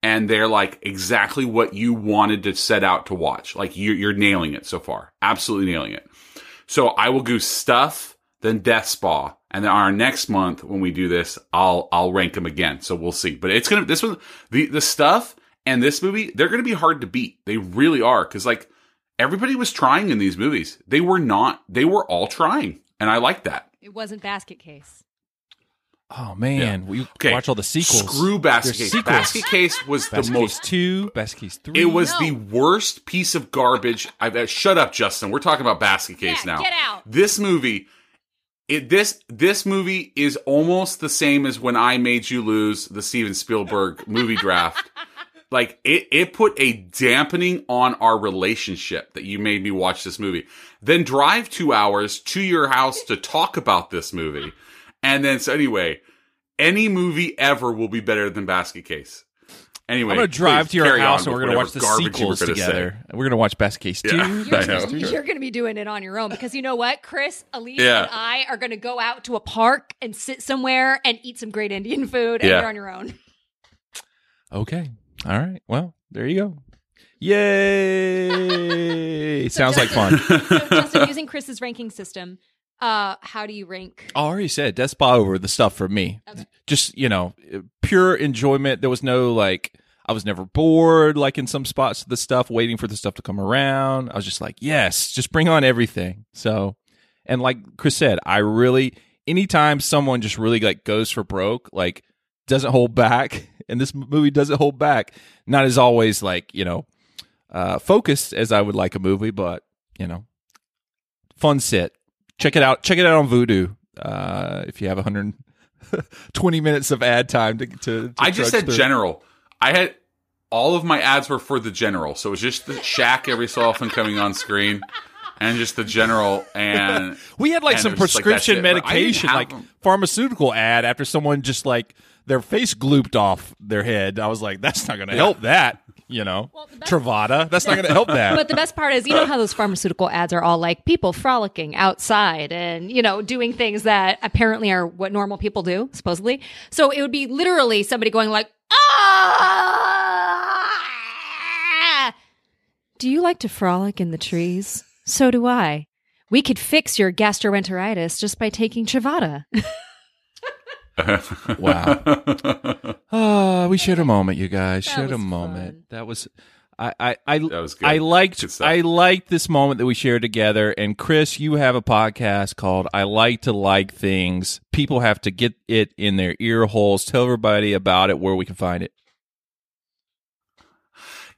and they're like exactly what you wanted to set out to watch. Like you're nailing it so far. Absolutely nailing it. So I will go Stuff, then Death Spa. And then our next month when we do this, I'll rank them again. So we'll see. But it's going to, this one, the Stuff and this movie, they're going to be hard to beat. They really are. Cause like everybody was trying in these movies. They were all trying. And I like that. It wasn't Basket Case. Oh man, yeah. We watch all the sequels. Screw Basket Case. Basket Case was Basket the most Case 2, Basket Case 3. It was the worst piece of garbage I've ever. Shut up, Justin. We're talking about Basket Case now. Get out. This movie, this movie is almost the same as when I made you lose the Steven Spielberg movie draft. Like it put a dampening on our relationship that you made me watch this movie. Then drive 2 hours to your house to talk about this movie. And then, so anyway, any movie ever will be better than Basket Case. Anyway, I'm going to drive to your house and we're going to watch the sequels together. We're going to watch Basket Case 2. Yeah, you're going to be doing it on your own because you know what? Chris, Elise, and I are going to go out to a park and sit somewhere and eat some great Indian food and you're on your own. Okay. All right. Well, there you go. Yay! Sounds like fun. So Justin, using Chris's ranking system, how do you rank? I already said Death Spa over The Stuff for me. Okay. Just, you know, pure enjoyment. There was no, like, I was never bored, like in some spots of The Stuff, waiting for The Stuff to come around. I was just like, yes, just bring on everything. So, and like Chris said, I really, anytime someone just really like goes for broke, like doesn't hold back, and this movie doesn't hold back, not as always like, you know, focused as I would like a movie, but, you know, fun sit. Check it out. Check it out on Vudu if you have 120 minutes of ad time to I just said through. General. I had all of my ads were for The General, so it was just the shack every so often coming on screen, and just The General. And we had like some prescription like medication, like pharmaceutical ad after someone just like their face glooped off their head. I was like, that's not going to help that. You know, well, Travada. That's not going to help that. But the best part is, you know how those pharmaceutical ads are all like people frolicking outside and, you know, doing things that apparently are what normal people do, supposedly. So it would be literally somebody going like, ah! Do you like to frolic in the trees? So do I. We could fix your gastroenteritis just by taking Travada. Wow. Oh, we shared a moment, you guys. Shared a moment. Fun. That was that was good. I liked this moment that we shared together. And Chris, you have a podcast called I Like to Like Things. People have to get it in their ear holes. Tell everybody about it, where we can find it.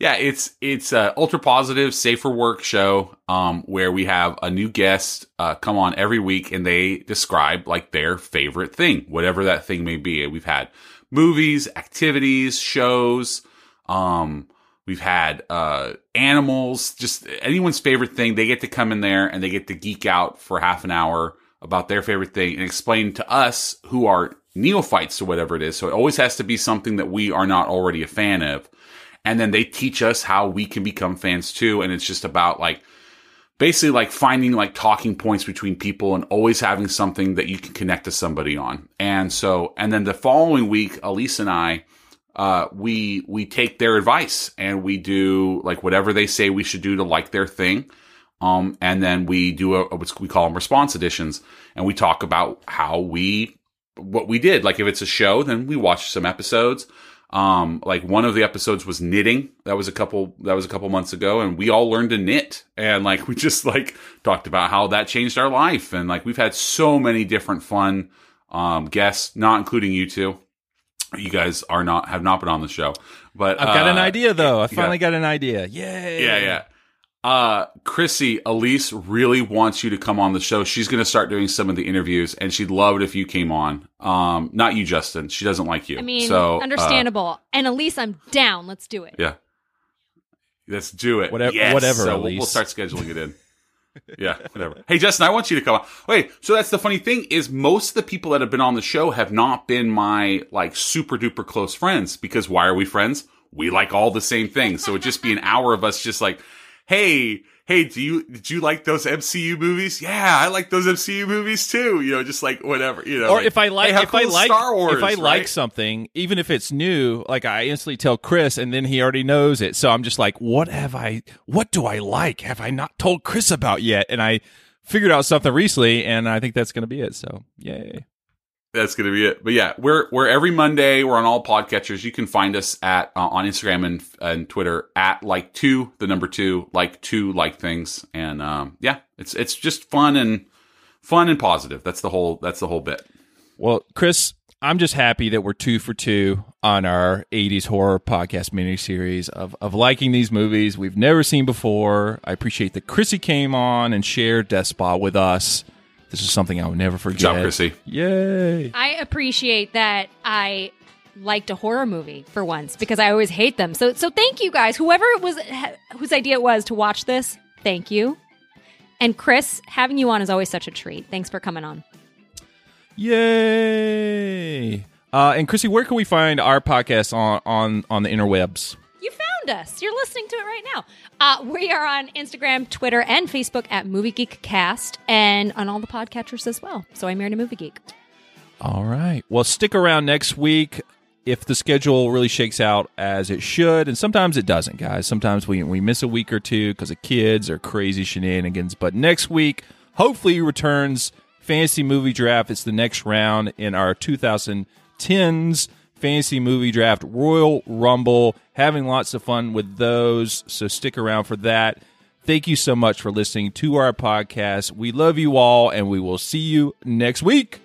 Yeah, it's a ultra positive, safer work show where we have a new guest come on every week and they describe like their favorite thing, whatever that thing may be. We've had movies, activities, shows. We've had animals, just anyone's favorite thing. They get to come in there and they get to geek out for half an hour about their favorite thing and explain to us who are neophytes to whatever it is. So it always has to be something that we are not already a fan of. And then they teach us how we can become fans too. And it's just about like, basically like finding like talking points between people and always having something that you can connect to somebody on. And so, and then the following week, Elise and I, we take their advice and we do like whatever they say we should do to like their thing. And then we do what we call them response editions. And we talk about what we did. Like if it's a show, then we watch some episodes. Like one of the episodes was knitting. That was a couple months ago, and we all learned to knit. And like we just like talked about how that changed our life. And like we've had so many different fun guests, not including you two. You guys have not been on the show. But I've got an idea though. I finally got an idea. Yay. Yeah. Chrissy, Elise really wants you to come on the show. She's going to start doing some of the interviews, and she'd love it if you came on. Not you, Justin. She doesn't like you. I mean, so, understandable. And Elise, I'm down. Let's do it. Yeah. Let's do it. Whatever, so Elise. We'll start scheduling it in. Yeah, whatever. Hey, Justin, I want you to come on. Wait, so that's the funny thing is most of the people that have been on the show have not been my, like, super-duper close friends, because why are we friends? We like all the same things. So it'd just be an hour of us just like, Hey, did you like those MCU movies? Yeah, I like those MCU movies too. You know, just like whatever, you know. Or like, Star Wars, if I like something, even if it's new, like I instantly tell Chris and then he already knows it. So I'm just like, what do I like? Have I not told Chris about yet? And I figured out something recently and I think that's going to be it. So, yay. That's going to be it. But yeah, we're every Monday. We're on all podcatchers. You can find us at on Instagram and Twitter at like2 like things. And yeah, it's just fun and positive. That's the whole bit. Well, Chris, I'm just happy that we're 2 for 2 on our 80s horror podcast miniseries of liking these movies we've never seen before. I appreciate that Chrissy came on and shared Death Spa with us. This is something I would never forget. Good job, Chrissy. Yay. I appreciate that I liked a horror movie for once because I always hate them. So thank you guys. Whoever it was, whose idea it was to watch this, thank you. And Chris, having you on is always such a treat. Thanks for coming on. Yay. And Chrissy, where can we find our podcast on the interwebs? You found us. You're listening to it right now. We are on Instagram, Twitter, and Facebook at Movie Geek Cast, and on all the podcatchers as well. So I Married a Movie Geek. All right. Well, stick around next week. if the schedule really shakes out as it should, and sometimes it doesn't, guys. Sometimes we miss a week or two because of kids or crazy shenanigans. But next week, hopefully, returns Fantasy Movie Draft. It's the next round in our 2010s Fantasy Movie Draft Royal Rumble. Having lots of fun with those, so stick around for that. Thank you so much for listening to our podcast. We love you all, and we will see you next week.